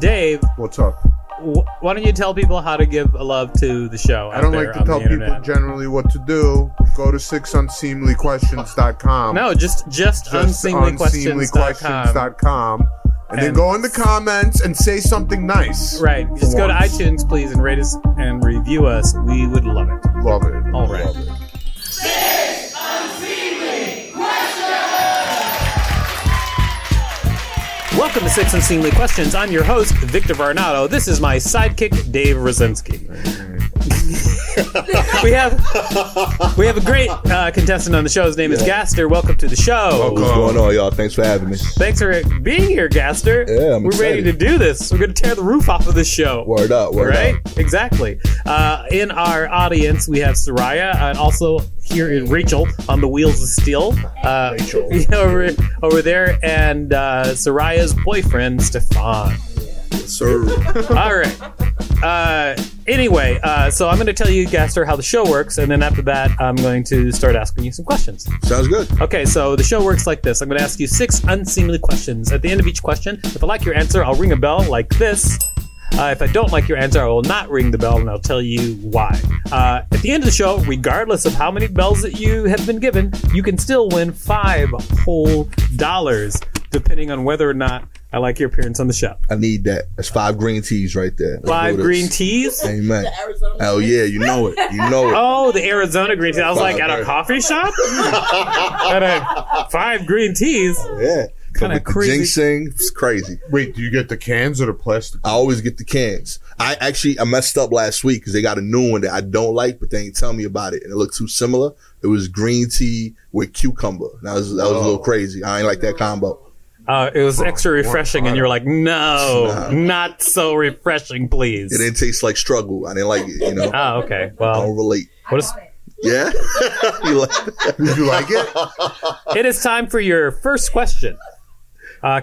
Dave. What's up? Why don't you tell people how to give a love to the show? I don't like to tell people generally what to do. Go to 6unseemlyquestions.com. No, just unseemlyquestions.com. And then go in the comments and say something nice. Right. Just go to iTunes, please, and rate us and review us. We would love it. Love it. All right. Love it. Welcome to 6 Unseemly Questions. I'm your host, Victor Varnato. This is my sidekick, Dave Rosinski. We have a great contestant on the show. His name is Gastor. Welcome to the show. What's going on, y'all? Thanks for having me. Thanks for being here, Gastor. Yeah, we're excited. Ready to do this. We're going to tear the roof off of this show. Word up, word right? up. Exactly. In our audience, we have Soraya, and also here is Rachel on the Wheels of Steel. Rachel. Over there, and Soraya's boyfriend, Stefan. Sir. All right. Anyway, so I'm going to tell you, Gastor, how the show works, and then after that, I'm going to start asking you some questions. Sounds good. Okay, so the show works like this. I'm going to ask you 6 unseemly questions. At the end of each question, if I like your answer, I'll ring a bell like this. If I don't like your answer, I will not ring the bell, and I'll tell you why. At the end of the show, regardless of how many bells that you have been given, you can still win $5 whole, depending on whether or not I like your appearance on the show. I need that. That's 5 green teas right there. 5 green teas? Amen. The Arizona yeah, you know it. You know it. Oh, the Arizona green tea. I was at a coffee shop? At a 5 green teas? Yeah. Kind of crazy. Ginseng, it's crazy. Wait, do you get the cans or the plastic? I always get the cans. I messed up last week because they got a new one that I don't like, but they ain't tell me about it, and it looked too similar. It was green tea with cucumber. That was a little crazy. I ain't like that combo. It was extra refreshing, and you were like, no, not so refreshing, please. It didn't taste like struggle. I didn't like it, you know. Oh, okay. Well, I don't relate. Yeah? Did you like it? It is time for your first question.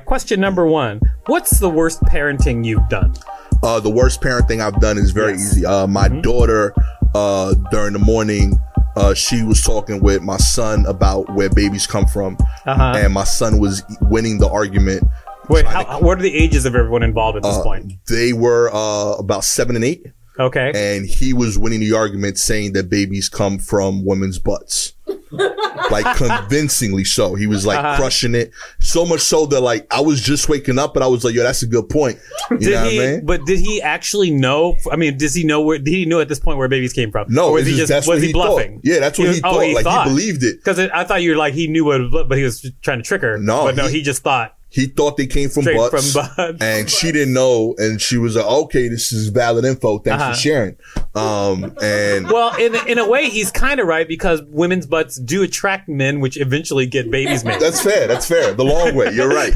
Question number 1. What's the worst parenting you've done? The worst parenting I've done is very easy. My daughter, during the morning, she was talking with my son about where babies come from, and my son was winning the argument. Wait, what are the ages of everyone involved at this point? They were about 7 and 8. Okay. And he was winning the argument saying that babies come from women's butts. Like, convincingly so. He was like crushing it. So much so that like I was just waking up, but I was like, yo, that's a good point. You know what I mean? But did he actually know? I mean, did he know at this point where babies came from? No. Or was he bluffing? Thought. Yeah, that's what he thought. He believed it. Because I thought you were like, he knew but he was trying to trick her. No. But he just thought. He thought they came from butts, and she didn't know, and she was like, okay, this is valid info. Thanks for sharing. Well, in a way, he's kind of right, because women's butts do attract men, which eventually get babies made. That's fair. The long way. You're right.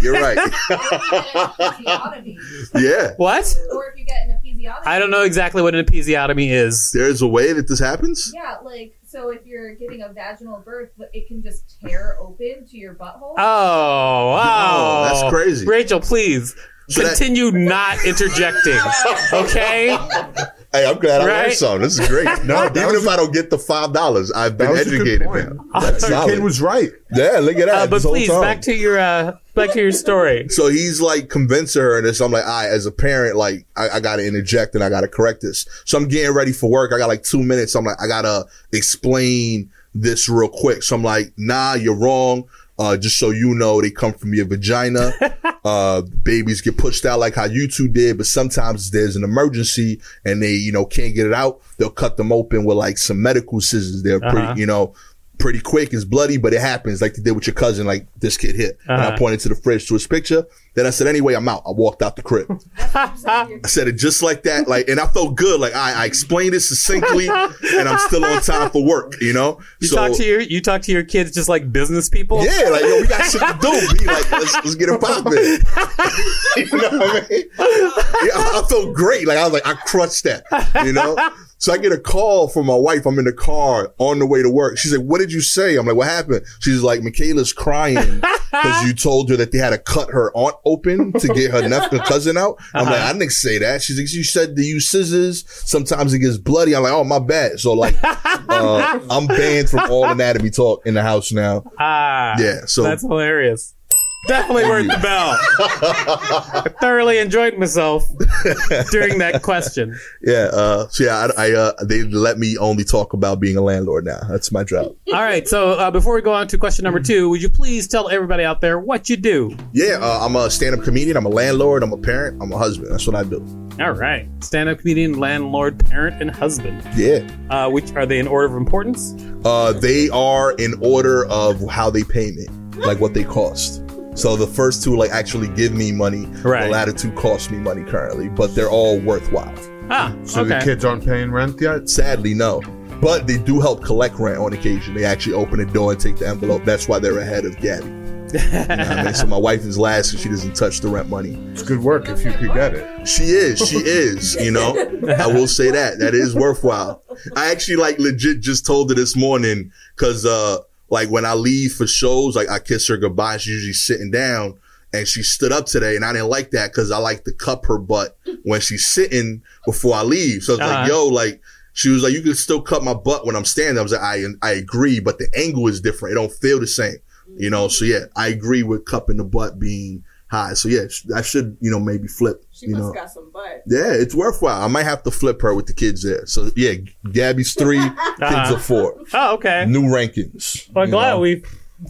Yeah. What? Or if you get an episiotomy. I don't know exactly what an episiotomy is. There's a way that this happens? Yeah, so if you're giving a vaginal birth, it can just tear open to your butthole. Oh, wow. That's crazy. Rachel, please continue not interjecting, okay? Hey, I'm glad I learned something. This is great. No, even if I don't get the $5, I've been educated now. The kid was right. Yeah, look at that. But please, back to your story. So he's like convincing her, and this. I'm like, as a parent, like I got to interject and I got to correct this. So I'm getting ready for work. I got like 2 minutes. I'm like, I gotta explain this real quick. So I'm like, nah, you're wrong. Just so you know, they come from your vagina. Babies get pushed out like how you two did, but sometimes there's an emergency and they, can't get it out. They'll cut them open with like some medical scissors. They're pretty, pretty quick. It's bloody, but it happens, like they did with your cousin, like this kid hit. Uh-huh. And I pointed to the fridge, to his picture. Then I said, anyway, I'm out. I walked out the crib. I said it just like that. Like, and I felt good. Like I explained it succinctly and I'm still on time for work, you know? You talk to your kids just like business people? Yeah, like, yo, we got shit to do. Like, let's get it popping. You know what I mean? Yeah, I felt great. Like I was like, I crushed that, you know? So I get a call from my wife. I'm in the car on the way to work. She's like, what did you say? I'm like, what happened? She's like, Michaela's crying because you told her that they had to cut her aunt open to get her nephew cousin out. I'm like, I didn't say that. She's like, you said to use scissors. Sometimes it gets bloody. I'm like, oh, my bad. So like, I'm banned from all anatomy talk in the house now. Ah, yeah. So that's hilarious. Definitely worth the bell. I thoroughly enjoyed myself during that question. Yeah. They let me only talk about being a landlord now. That's my job. All right. So before we go on to question number 2, would you please tell everybody out there what you do? Yeah. I'm a stand-up comedian. I'm a landlord. I'm a parent. I'm a husband. That's what I do. All right. Stand-up comedian, landlord, parent, and husband. Yeah. Which are they in order of importance? They are in order of how they pay me, like what they cost. So the first two like actually give me money. Right. The latter two cost me money currently, but they're all worthwhile. Ah, so okay. The kids aren't paying rent yet? Sadly, no. But they do help collect rent on occasion. They actually open the door and take the envelope. That's why they're ahead of Gabby. You know what I mean? So my wife is last because she doesn't touch the rent money. It's good work if you could get it. She is, you know. I will say that. That is worthwhile. I actually like legit just told her this morning because like when I leave for shows, like I kiss her goodbye. She's usually sitting down and she stood up today and I didn't like that because I like to cup her butt when she's sitting before I leave. So I was like, yo, like she was like, you can still cup my butt when I'm standing. I was like, I agree, but the angle is different. It don't feel the same, you know? So yeah, I agree with cupping the butt being high. So yeah, I should, you know, maybe flip. She must got some butt. Yeah, it's worthwhile. I might have to flip her with the kids there. So yeah, Gabby's 3, kids are 4. Oh, okay. New rankings. Well, I'm glad we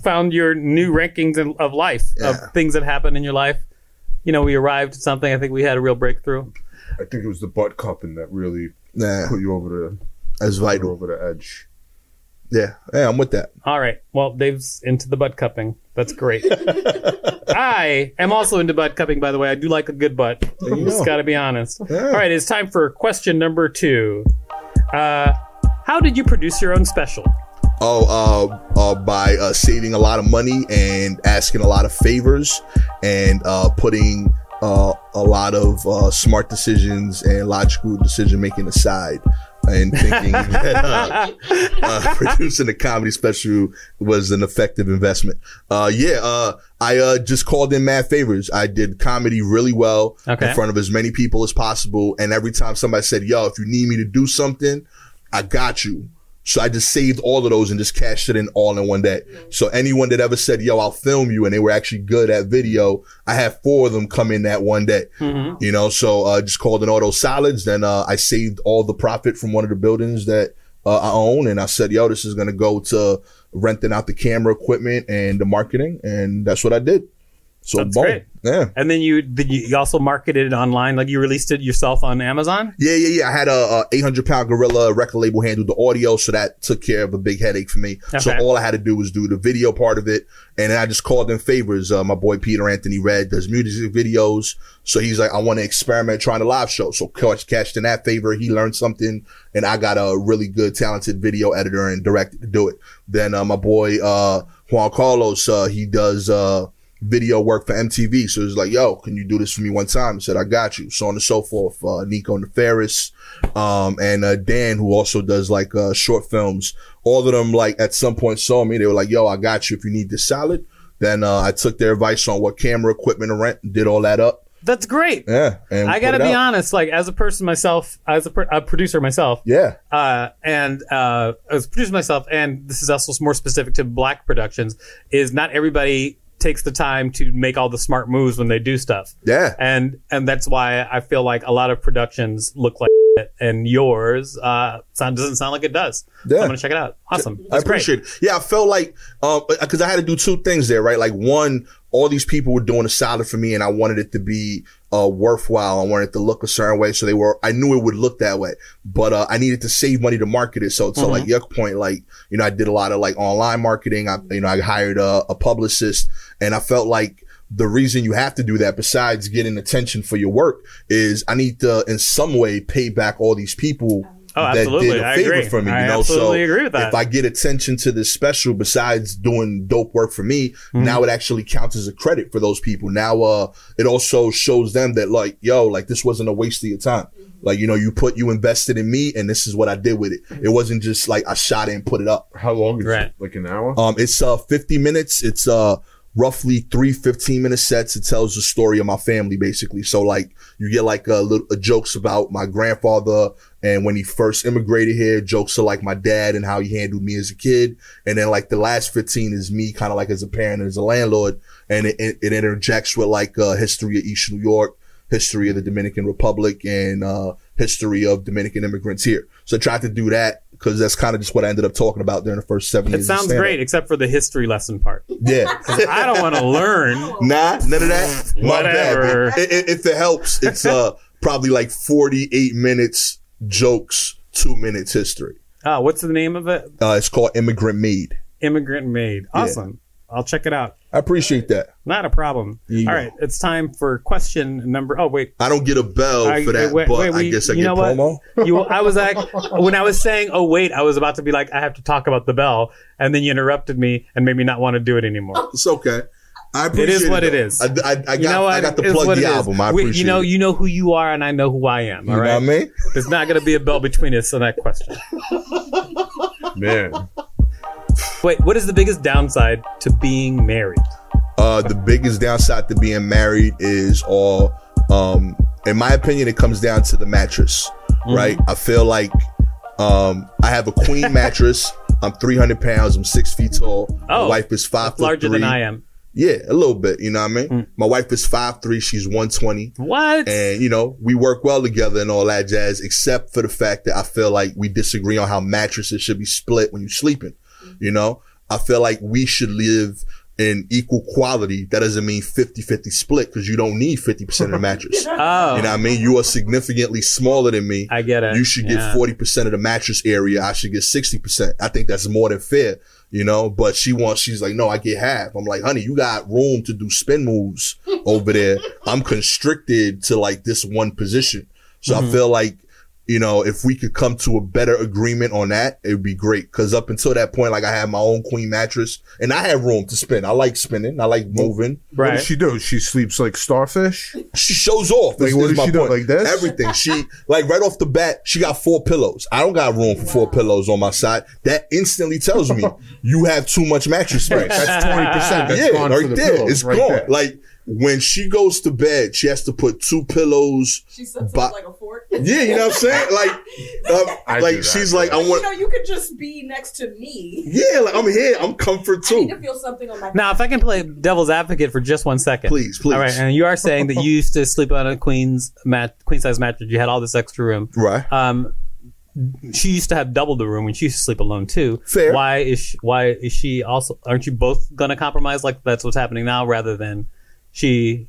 found your new rankings of life, of things that happen in your life. You know, we arrived at something. I think we had a real breakthrough. I think it was the butt cupping that really put you over the edge. Yeah, I'm with that. All right. Well, Dave's into the butt cupping. That's great. I am also into butt cupping, by the way. I do like a good butt. You just got to be honest. Yeah. All right. It's time for question number 2. How did you produce your own special? By saving a lot of money and asking a lot of favors and putting a lot of smart decisions and logical decision-making aside. And thinking that producing a comedy special was an effective investment. I just called in mad favors. I did comedy really well in front of as many people as possible. And every time somebody said, yo, if you need me to do something, I got you. So I just saved all of those and just cashed it in all in one day. So anyone that ever said, yo, I'll film you, and they were actually good at video, I had 4 of them come in that one day. Mm-hmm. You know, so I just called in all those solids. Then I saved all the profit from one of the buildings that I own. And I said, yo, this is going to go to renting out the camera equipment and the marketing. And that's what I did. So that's boom. Great. Yeah. And then you also marketed it online, like you released it yourself on Amazon? Yeah. I had a 800-pound gorilla record label handle the audio, so that took care of a big headache for me. Okay. So all I had to do was do the video part of it, and then I just called in favors. My boy Peter Anthony Red does music videos, so he's like, I want to experiment trying a live show. So cashed in that favor. He learned something, and I got a really good, talented video editor and director to do it. Then my boy Juan Carlos, he does video work for MTV. So it was like, yo, can you do this for me one time? He said, I got you. So on and so forth. Nico Nefaris, and Dan, who also does like short films. All of them like at some point saw me. They were like, yo, I got you if you need this solid. Then I took their advice on what camera equipment to rent and did all that up. That's great. Yeah. And I got to be honest, like as a person myself, as a producer myself. Yeah. As a producer myself, and this is also more specific to Black productions, is not everybody takes the time to make all the smart moves when they do stuff. Yeah. And that's why I feel like a lot of productions look like and yours doesn't sound like it does. Yeah. So I'm gonna check it out. Awesome. That's I appreciate great. It. Yeah, I felt like because I had to do two things there, right? Like one, all these people were doing a solid for me, and I wanted it to be worthwhile. I wanted it to look a certain way, so they were. I knew it would look that way, but I needed to save money to market it. So, mm-hmm. like your point, like you know, I did a lot of like online marketing. I hired a publicist, and I felt like the reason you have to do that, besides getting attention for your work, is I need to in some way pay back all these people. Oh, that did a favor for me, you know. So if I get attention to this special, besides doing dope work for me, mm-hmm. now it actually counts as a credit for those people. Now, it also shows them that, like, yo, like this wasn't a waste of your time. Like, you know, you invested in me, and this is what I did with it. It wasn't just like I shot it and put it up. How long is it? Like an hour? It's 50 minutes. It's roughly 3 15-minute sets. It tells the story of my family, basically. So, like, you get like little jokes about my grandfather and when he first immigrated here, jokes are like my dad and how he handled me as a kid. And then like the last 15 is me kind of like as a parent and as a landlord. And it interjects with like history of East New York, history of the Dominican Republic, and history of Dominican immigrants here. So I tried to do that, because that's kind of just what I ended up talking about during the first 7 years. It sounds great, except for the history lesson part. Yeah. I don't want to learn. Nah, none of that. Whatever. If it helps, it's probably like 48 minutes jokes, 2 minutes history. What's the name of it? It's called Immigrant Made. Immigrant Made. Awesome. Yeah. I'll check it out. I appreciate that. Not a problem. Yeah. All right. It's time for question number. Oh, wait. I don't get a bell for that, I guess I get promo. I was like, when I was saying, oh, wait, I was about to be like, I have to talk about the bell. And then you interrupted me and made me not want to do it anymore. It's okay. I appreciate it. It is what it is. I got to plug the album. I appreciate it. You know who you are, and I know who I am. All right? You know what I mean? There's not going to be a bell between us on that question. Man. Wait, what is the biggest downside to being married? The biggest downside to being married is all, in my opinion, it comes down to the mattress, mm-hmm. right? I feel like I have a queen mattress. I'm 300 pounds. I'm 6 feet tall. Oh, my wife is 5 foot larger three. Than I am. Yeah, a little bit. You know what I mean? Mm. My wife is 5'3". She's 120. What? And, you know, we work well together and all that jazz, except for the fact that I feel like we disagree on how mattresses should be split when you're sleeping. You know, I feel like we should live in equal quality. That doesn't mean 50-50 split, because you don't need 50% of the mattress. Oh. You know what I mean? You are significantly smaller than me. I get it. You should get 40% of the mattress area. I should get 60%. I think that's more than fair, you know, but she's like, no, I get half. I'm like, honey, you got room to do spin moves over there. I'm constricted to like this one position. So mm-hmm. I feel like, you know, if we could come to a better agreement on that, it would be great. Because up until that point, like, I had my own queen mattress, and I had room to spin. I like spinning. I like moving. Right. What does she do? She sleeps like starfish? She shows off. Like, what does she do? Like this? Everything. She, like, right off the bat, she got 4 pillows. I don't got room for 4 pillows on my side. That instantly tells me you have too much mattress space. That's 20%. That's gone right for the there. Pillows, it's right gone. There. Like, when she goes to bed, she has to put 2 pillows. She sets up like a fort. Yeah, you know what I'm saying? Like she's like, I want. You know, you could just be next to me. Yeah, like I'm here. I'm comfort too. I need to feel something on my. Now, if I can play devil's advocate for just 1 second, please. All right, and you are saying that you used to sleep on a queen size mattress. You had all this extra room, right? She used to have double the room when she used to sleep alone too. Fair. Why is she also? Aren't you both gonna compromise? Like that's what's happening now, rather than. She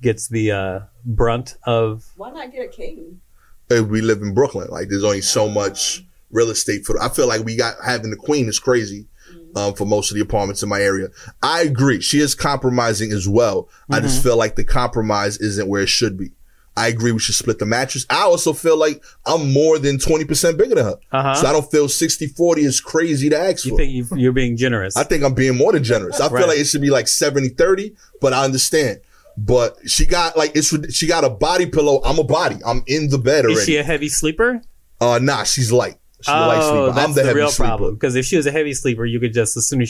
gets the brunt of... Why not get a king? We live in Brooklyn. Like, there's only so much real estate for... I feel like having the queen is crazy for most of the apartments in my area. I agree. She is compromising as well. Mm-hmm. I just feel like the compromise isn't where it should be. I agree we should split the mattress. I also feel like I'm more than 20% bigger than her. Uh-huh. So I don't feel 60-40 is crazy to ask for. You think you're being generous? I think I'm being more than generous. I feel like it should be like 70-30, but I understand. But she got like she got a body pillow. I'm a body. I'm in the bed already. Is she a heavy sleeper? Nah, she's light. She's a light sleeper. That's I'm the heavy real sleeper. Problem. Because if she was a heavy sleeper, you could just as soon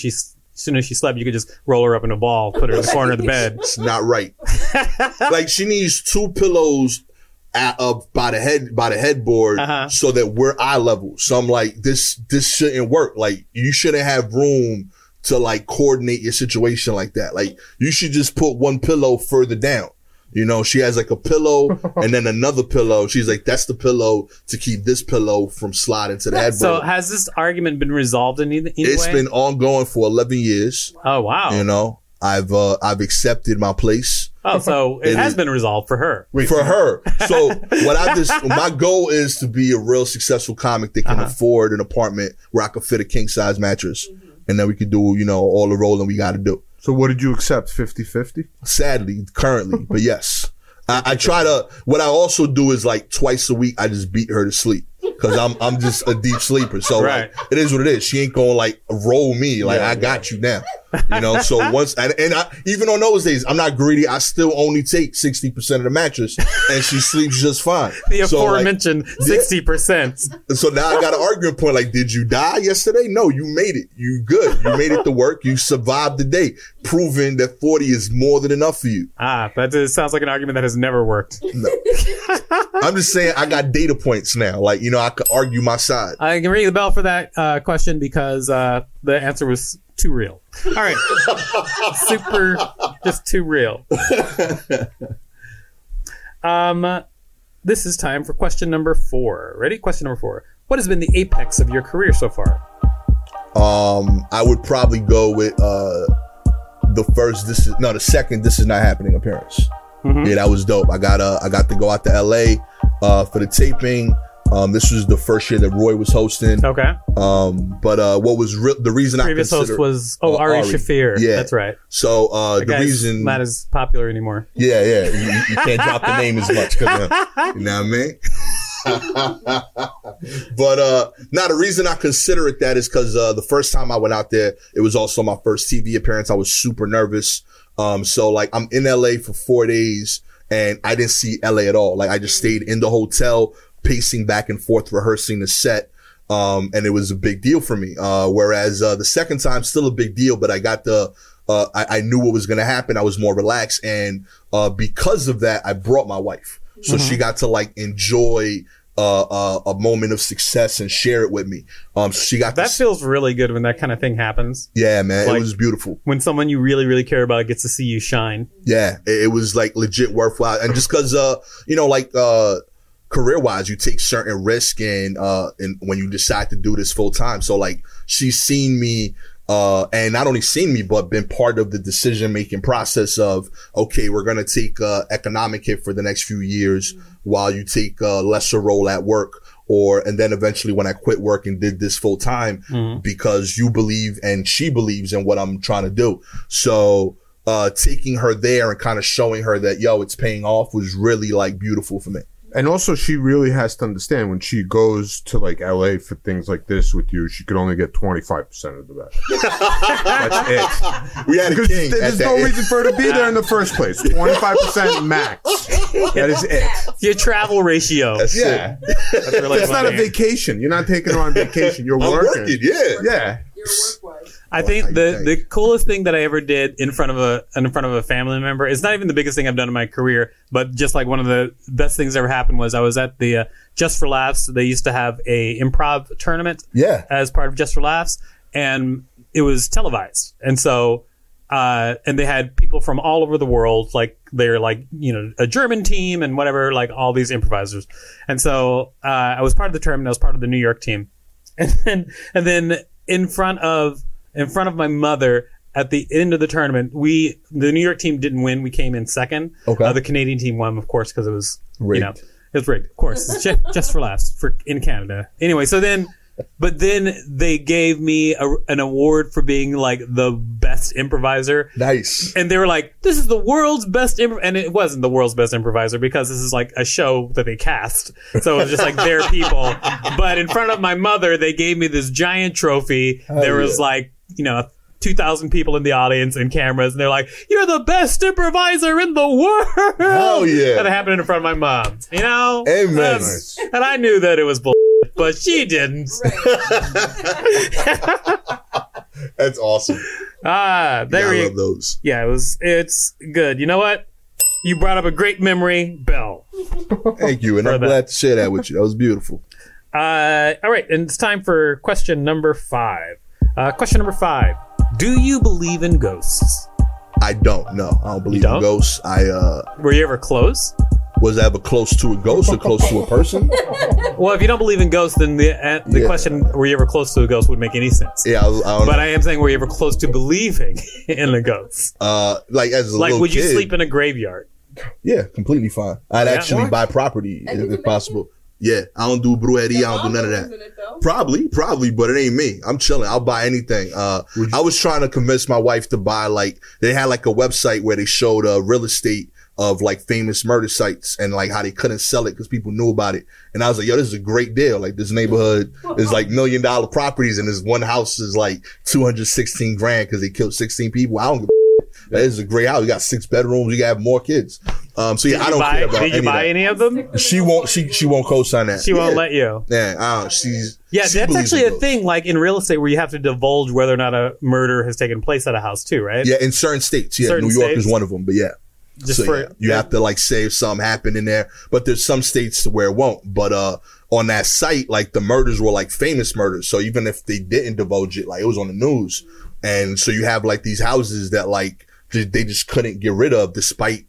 as she slept, you could just roll her up in a ball, put her in the corner of the bed. It's not right. Like she needs 2 pillows up by the headboard so that we're eye level. So I'm like, this shouldn't work. Like you shouldn't have room to like coordinate your situation like that. Like you should just put 1 pillow further down. You know, she has like a pillow and then another pillow. She's like, that's the pillow to keep this pillow from sliding to the headboard. So has this argument been resolved in any way? It's been ongoing for 11 years. Oh, wow. You know, I've accepted my place. Oh, so it has been resolved for her. For her. So what my goal is to be a real successful comic that can afford an apartment where I could fit a king size mattress. Mm-hmm. And then we could do, you know, all the rolling we got to do. So what did you accept? 50-50? Sadly, currently, but yes. I try to, what I also do is like twice a week, I just beat her to sleep. Cause I'm just a deep sleeper. So right. Like, it is what it is. She ain't gonna like roll me. Like I got you now. You know, so once, and I, even on those days, I'm not greedy. I still only take 60% of the mattress and she sleeps just fine. The aforementioned 60%. Yeah. So now I got an argument point. Like, did you die yesterday? No, you made it. You good. You made it to work. You survived the day, proving that 40 is more than enough for you. Ah, that sounds like an argument that has never worked. No. I'm just saying I got data points now. Like, you know, I could argue my side. I can ring the bell for that question because the answer was too real. All right. Super, just too real. This is time for question number 4. Ready? Question number 4. What has been the apex of your career so far? I would probably go with the second This Is Not Happening appearance. Mm-hmm. Yeah, that was dope. I got to go out to LA for the taping. This was the first year that Roy was hosting. Okay. But what was the reason previous I considered... Previous host was Ari Shafir. Yeah. That's right. So the reason... not as popular anymore. Yeah, yeah. You can't drop the name as much. You know what I mean? But now the reason I consider it that is because the first time I went out there, it was also my first TV appearance. I was super nervous. So like I'm in LA for 4 days and I didn't see LA at all. Like I just stayed in the hotel, pacing back and forth, rehearsing the set. And it was a big deal for me. Whereas the second time, still a big deal, but I got I knew what was going to happen. I was more relaxed. And because of that, I brought my wife. So she got to like enjoy a moment of success and share it with me. So she got that feels really good when that kind of thing happens. Yeah, man, like, it was beautiful. When someone you really, really care about gets to see you shine. Yeah, it was like legit worthwhile. And just because, you know, like career-wise, you take certain risk and when you decide to do this full time. So like she's seen me. And not only seen me, but been part of the decision-making process of, okay, we're going to take economic hit for the next few years while you take a lesser role at work. And then eventually when I quit work and did this full time because you believe and she believes in what I'm trying to do. So taking her there and kind of showing her that, yo, it's paying off was really like beautiful for me. And also, she really has to understand when she goes to like LA for things like this with you, she could only get 25% of the bet. That's it. We had a king. There's no reason for her to be there in the first place. 25% max. That is it. Your travel ratio. That's it. That's not a vacation. You're not taking her on vacation. You're working. Yeah. Your work wife. I think the coolest thing that I ever did in front of a family member, it's not even the biggest thing I've done in my career, but just like one of the best things that ever happened was I was at the Just for Laughs. They used to have a improv tournament as part of Just for Laughs, and it was televised. And so and they had people from all over the world, like they're like, you know, a German team and whatever, like all these improvisers. And so I was part of the tournament. I was part of the New York team. And then in front of my mother at the end of the tournament, the New York team didn't win. We came in second. Okay. The Canadian team won, of course, because it was rigged. You know, it was rigged, of course. It's just for laughs in Canada. Anyway, but then they gave me an award for being like the best improviser. Nice. And they were like, this is the world's best and it wasn't the world's best improviser because this is like a show that they cast. So it was just like their people. But in front of my mother, they gave me this giant trophy. There was like, you know, 2,000 people in the audience and cameras. And they're like, you're the best improviser in the world. Oh, yeah. That happened in front of my mom, you know? Amen. And I knew that it was bull. But she didn't. Right. That's awesome. I love those. Yeah, it's good. You know what? You brought up a great memory, Bell. Thank you, and I'm glad to share that with you. That was beautiful. All right, and it's time for question number 5. Question number 5: do you believe in ghosts? I don't know. I don't believe in ghosts. Were you ever close? Was I ever close to a ghost or close to a person? Well, if you don't believe in ghosts, then the question, were you ever close to a ghost, would make any sense. Yeah, I don't know. I am saying, were you ever close to believing in the ghosts? Like, as a little kid, you sleep in a graveyard? Yeah, completely fine. I'd actually buy property if possible. Yeah, I don't do brujeria. I don't do none of that. Probably, but it ain't me. I'm chilling. I'll buy anything. I was trying to convince my wife to buy, like, they had like a website where they showed real estate of like famous murder sites and like how they couldn't sell it because people knew about it. And I was like, yo, this is a great deal. Like, this neighborhood is like $1 million properties and this one house is like $216,000 because they killed 16 people. I don't give a shit. That is a great house. You got 6 bedrooms. You got to have more kids. I don't care about any of that. Did you buy any of them? She won't co-sign that. She won't let you. That's actually a thing, like in real estate, where you have to divulge whether or not a murder has taken place at a house too, right? Yeah, in certain states. Yeah, New York is one of them, but yeah. You have to like say if something happened in there, but there's some states where it won't. But on that site, like the murders were like famous murders, so even if they didn't divulge it, like it was on the news. And so you have like these houses that like they just couldn't get rid of, despite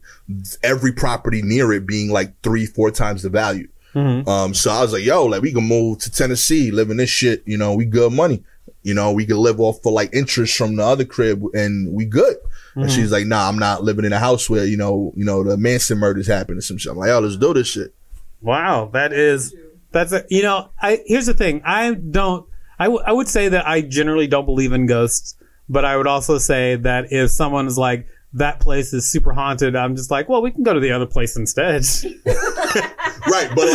every property near it being like 3-4 times the value. Mm-hmm. So I was like, yo, like we can move to Tennessee, live in this shit. You know, we good money. You know, we can live off for like interest from the other crib, and we good. Mm-hmm. And she's like, nah, I'm not living in a house where, you know, the Manson murders happened or some shit. I'm like, oh, let's do this shit. Wow. Here's the thing. I would say that I generally don't believe in ghosts, but I would also say that if someone is like, that place is super haunted, I'm just like, well, we can go to the other place instead. Right. But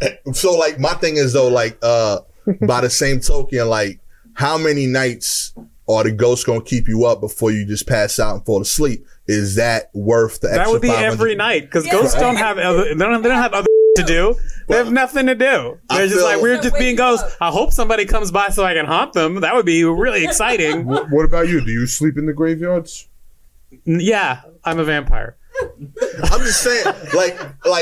like, so like my thing is though, like, by the same token, like how many nights are the ghosts going to keep you up before you just pass out and fall asleep? Is that worth the extra $500? That would be every night, because ghosts don't have other to do. They have nothing to do. They're just like, we're just being ghosts. I hope somebody comes by so I can haunt them. That would be really exciting. What about you? Do you sleep in the graveyards? Yeah, I'm a vampire. I'm just saying, like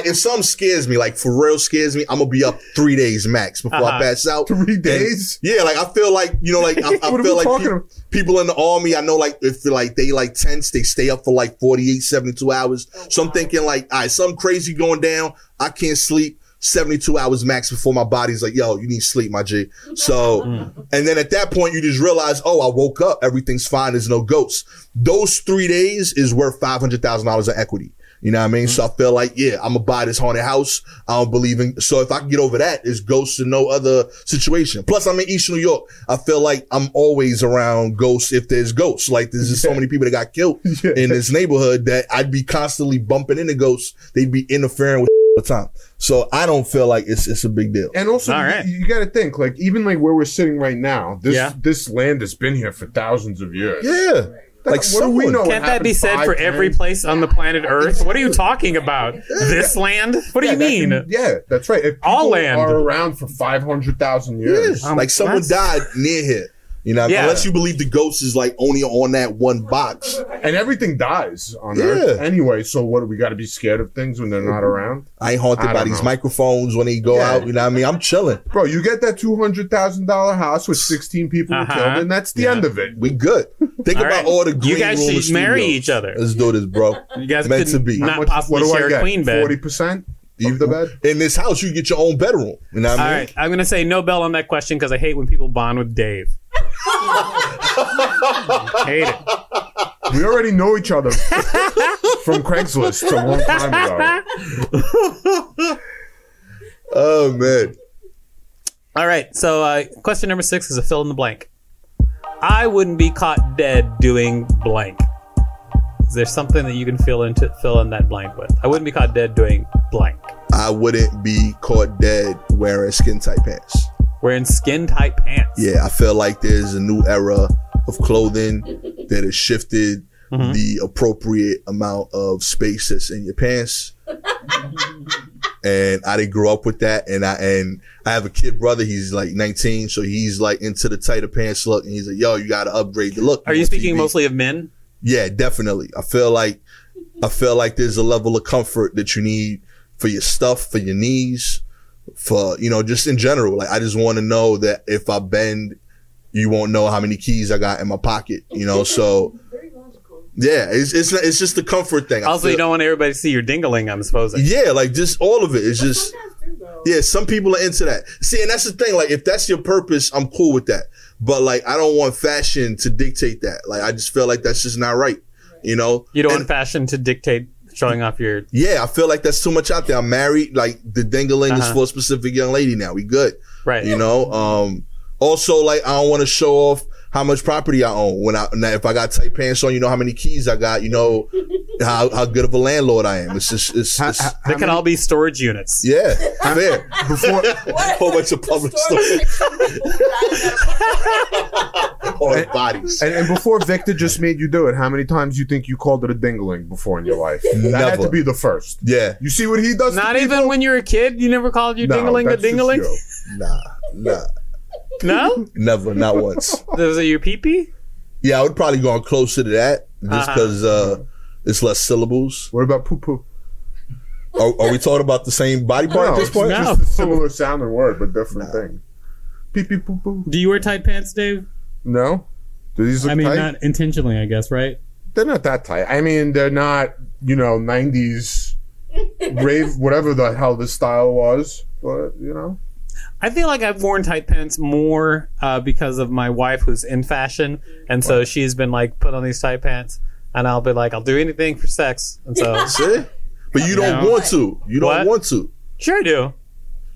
if something scares me, like for real scares me, I'm gonna be up 3 days max before I pass out. 3 days? And, like I feel like, I feel like people in the army, I know like if like they like tense, they stay up for like 48, 72 hours. So I'm thinking like, all right, something crazy going down. I can't sleep. 72 hours max before my body's like, yo, you need sleep, my G. So, and then at that point, you just realize, oh, I woke up. Everything's fine. There's no ghosts. Those 3 days is worth $500,000 of equity. You know what I mean? Mm-hmm. So I feel like, yeah, I'm going to buy this haunted house. I don't believe in. So if I can get over that, it's ghosts and no other situation. Plus, I'm in East New York. I feel like I'm always around ghosts if there's ghosts. Like, there's just so many people that got killed in this neighborhood that I'd be constantly bumping into ghosts. They'd be interfering with the time. So I don't feel like it's a big deal. And also, you got to think, like, even like where we're sitting right now, this land has been here for thousands of years. Yeah. Like, what do we know? Can't that be said for every place on the planet Earth? What are you talking about? This land? What do you mean? That's right. If all land are around for 500,000 years. Yes. Like someone died near here. You know, unless you believe the ghost is like only on that one box, and everything dies on Earth anyway. So what do we got to be scared of things when they're not around? I ain't haunted by these microphones when they go out. You know what I mean? I'm chilling, bro. You get that $200,000 house with 16 people killed, and that's the end of it. We good. Think about all the green room. You guys should marry each other. Let's do this, bro. You guys meant to be. Not possibly share a queen bed. 40%. Leave the bed. In this house, you get your own bedroom. You know what I mean? All right, I'm gonna say no bell on that question because I hate when people bond with Dave. Hate it. We already know each other from Craigslist a long time ago. Oh man! All right, so question number 6 is a fill in the blank. I wouldn't be caught dead doing blank. Is there something that you can fill in that blank with? I wouldn't be caught dead doing blank. I wouldn't be caught dead wearing skin tight pants. Wearing skin tight pants. Yeah, I feel like there's a new era of clothing that has shifted the appropriate amount of space that's in your pants. And I didn't grow up with that. And I have a kid brother. He's like 19, so he's like into the tighter pants look. And he's like, yo, you got to upgrade the look. Are you speaking mostly of men? Yeah, definitely. I feel like there's a level of comfort that you need for your stuff, for your knees, for, just in general. Like, I just want to know that if I bend, you won't know how many keys I got in my pocket, so Yeah, it's just the comfort thing. Also, you don't want everybody to see your ding-a-ling, I'm supposing. Yeah, like just all of it. It's just, yeah, some people are into that. See, and that's the thing. Like, if that's your purpose, I'm cool with that. But like, I don't want fashion to dictate that. Like, I just feel like that's just not right. You know, you don't want fashion to dictate showing off your. Yeah, I feel like that's too much out there. I'm married. Like the ding-a-ling is for a specific young lady. Now we good. Right. You know. Also, like, I don't want to show off how much property I own. When I, now if I got tight pants on, you know how many keys I got, you know how good of a landlord I am. It's just, they can all be storage units. Yeah, fair. Before a whole bunch of public storage. Or bodies. And before Victor just made you do it, how many times you think you called it a ding-a-ling before in your life? Never. That had to be the first. Yeah. You see what he does? Not even when you were a kid, you never called your ding-a-ling a ding-a-ling? Nah. No? Never, not once. Those are your pee-pee? Yeah, I would probably go on closer to that just because it's less syllables. What about poo-poo? Are we talking about the same body part at this point? No. It's just a similar sound and word, but different thing. Pee-pee, poo-poo. Do you wear tight pants, Dave? No. Do these look tight? Not intentionally, I guess, right? They're not that tight. I mean, they're not, 90s rave, whatever the hell this style was, but, I feel like I've worn tight pants more because of my wife who's in fashion. And so she's been like, put on these tight pants. And I'll be like, I'll do anything for sex. And so. See? But you don't want to. You don't want to. Sure I do.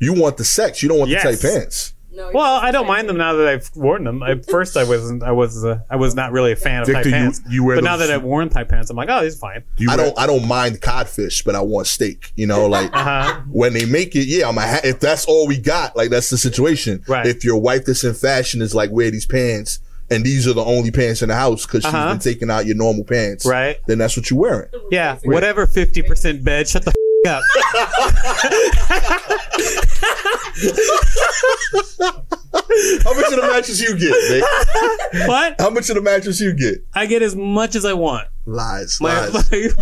You want the sex. You don't want the tight pants. No, well, I don't mind them now that I've worn them. At first, I was not really a fan of tight pants. You wear but now that I've worn tight pants, I'm like, oh, it's fine. I don't mind codfish, but I want steak. When they make it, yeah, if that's all we got, like that's the situation. Right. If your wife that's in fashion is like, wear these pants, and these are the only pants in the house because she's been taking out your normal pants, right? Then that's what you're wearing. Yeah, whatever 50% bed. Shut the up. How much of the mattress you get, Nick? What? How much of the mattress you get? I get as much as I want. Lies. My wife sleeps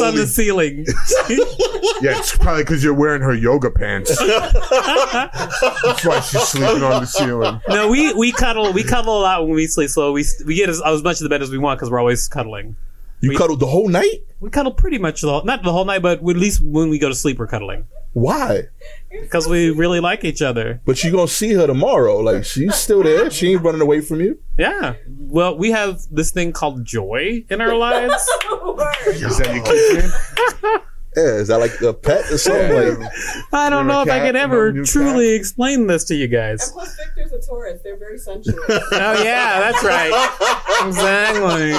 on the ceiling. Yeah, it's probably because you're wearing her yoga pants. That's why she's sleeping on the ceiling. No, we cuddle a lot when we sleep, so we get as much of the bed as we want because we're always cuddling. We cuddled the whole night? We cuddle pretty much not the whole night, but at least when we go to sleep, we're cuddling. Why? Because we really like each other. But you're going to see her tomorrow. Like, she's still there. She ain't running away from you. Yeah. Well, we have this thing called joy in our lives. Is that your kid's name? Yeah, is that like a pet or something? Like, I don't know if I can ever truly explain this to you guys. And plus, Victor's a Taurus. They're very sensual. Oh, yeah, that's right. Exactly.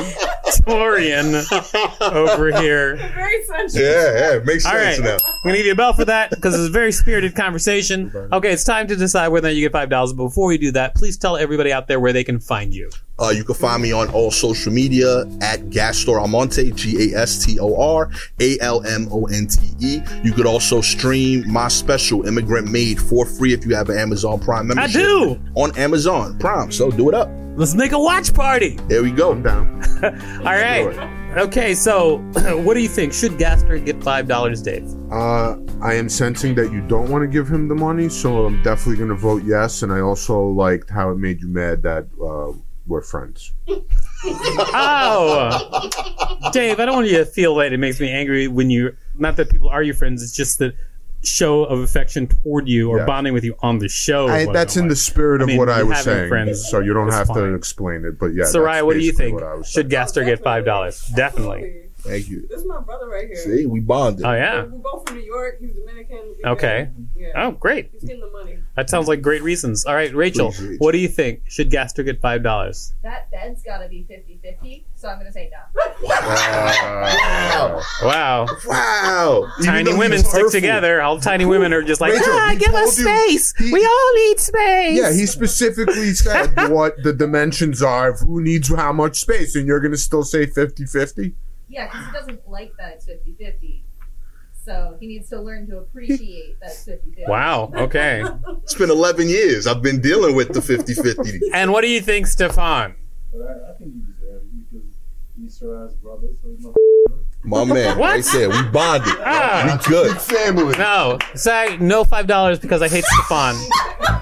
Taurian over here. They're very sensual. Yeah, it makes sense now. I'm going to give you a bell for that because it's a very spirited conversation. Okay, it's time to decide whether you get $5. Before you do that, please tell everybody out there where they can find you. You can find me on all social media at Gastor Almonte, GASTOR ALMONTE. You could also stream my special Immigrant Made for free if you have an Amazon Prime membership. I do. On Amazon Prime, so do it up. Let's make a watch party. There we go. I'm down. All right. Okay, so what do you think? Should Gastor get $5, Dave? I am sensing that you don't want to give him the money, so I'm definitely going to vote yes. And I also liked how it made you mad that we're friends. Oh, Dave, I don't want you to feel that it makes me angry when you, not that people are your friends, it's just the show of affection toward you or bonding with you on the show. That's in the spirit of what I was saying. Friends, so you don't have to explain it, but yeah. Soraya, what do you think? Should Gastor get $5? Definitely. Thank you. This is my brother right here. See, we bonded. Oh, yeah. We're both from New York. He's Dominican. Okay. Yeah. Oh, great. He's getting the money. That sounds like great reasons. All right, Rachel, what do you think? Should Gastor get $5? That bed's got to be 50-50, so I'm going to say no. Wow. Tiny women stick together. All tiny women are just like, Rachel, give us space. We all need space. Yeah, he specifically said what the dimensions are of who needs how much space, and you're going to still say 50-50? Yeah, because he doesn't like that it's 50-50. So he needs to learn to appreciate that it's 50-50. Wow, okay. It's been 11 years. I've been dealing with the 50-50. And what do you think, Stefan? I think you deserve it because he's Soraya's brother, so he's not My man, what? They said we bonded. We good. Family. No, Zach, no $5 because I hate Stefan.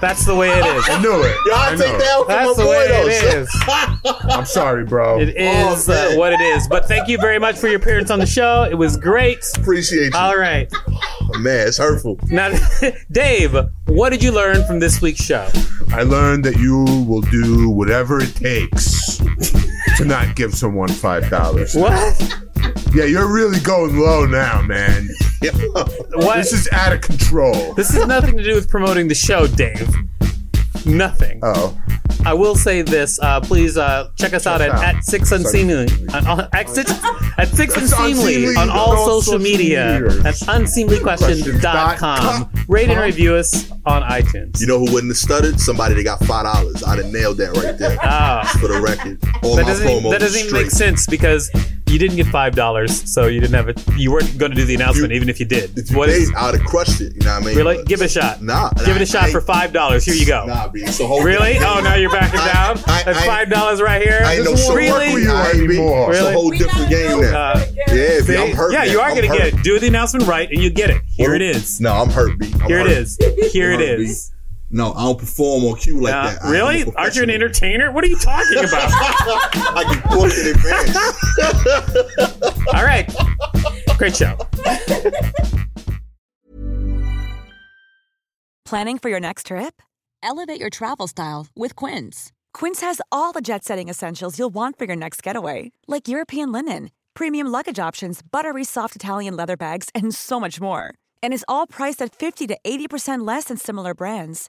That's the way it is. I knew it. Y'all take that from my boy though. It is. I'm sorry, bro. It is what it is. But thank you very much for your appearance on the show. It was great. Appreciate you. All right. Oh, man, it's hurtful. Now, Dave, what did you learn from this week's show? I learned that you will do whatever it takes to not give someone $5. What? Yeah, you're really going low now, man. What? This is out of control. This has nothing to do with promoting the show, Dave. Nothing. Oh. I will say this. Please check us out at 6 Unseemly. At 6 Unseemly on all social media. That's unseemlyquestions.com. Rate and review us on iTunes. You know who wouldn't have stuttered? Somebody that got $5. I'd have nailed that right there. For the record. That doesn't even make sense because... You didn't get $5, so you didn't have it. You weren't going to do the announcement, even if you did. If you did, I would have crushed it. You know what I mean? Really? Give it a shot. Nah. Give it a shot for $5. Here you go. Nah, B. It's a whole really? Thing. Oh, now you're backing down? That's $5 right here? I ain't no short work with you anymore. Really? It's a whole different game now. Yeah, B, I'm hurt. Yeah, you are going to get it. Do the announcement right, and you get it. Here it is. No, I'm hurt, B. Here it is. Here it is. No, I don't perform on cue like that. Really? Aren't you an entertainer? What are you talking about? I can book in advance. All right. Great show. Planning for your next trip? Elevate your travel style with Quince. Quince has all the jet-setting essentials you'll want for your next getaway, like European linen, premium luggage options, buttery soft Italian leather bags, and so much more. And is all priced at 50 to 80% less than similar brands.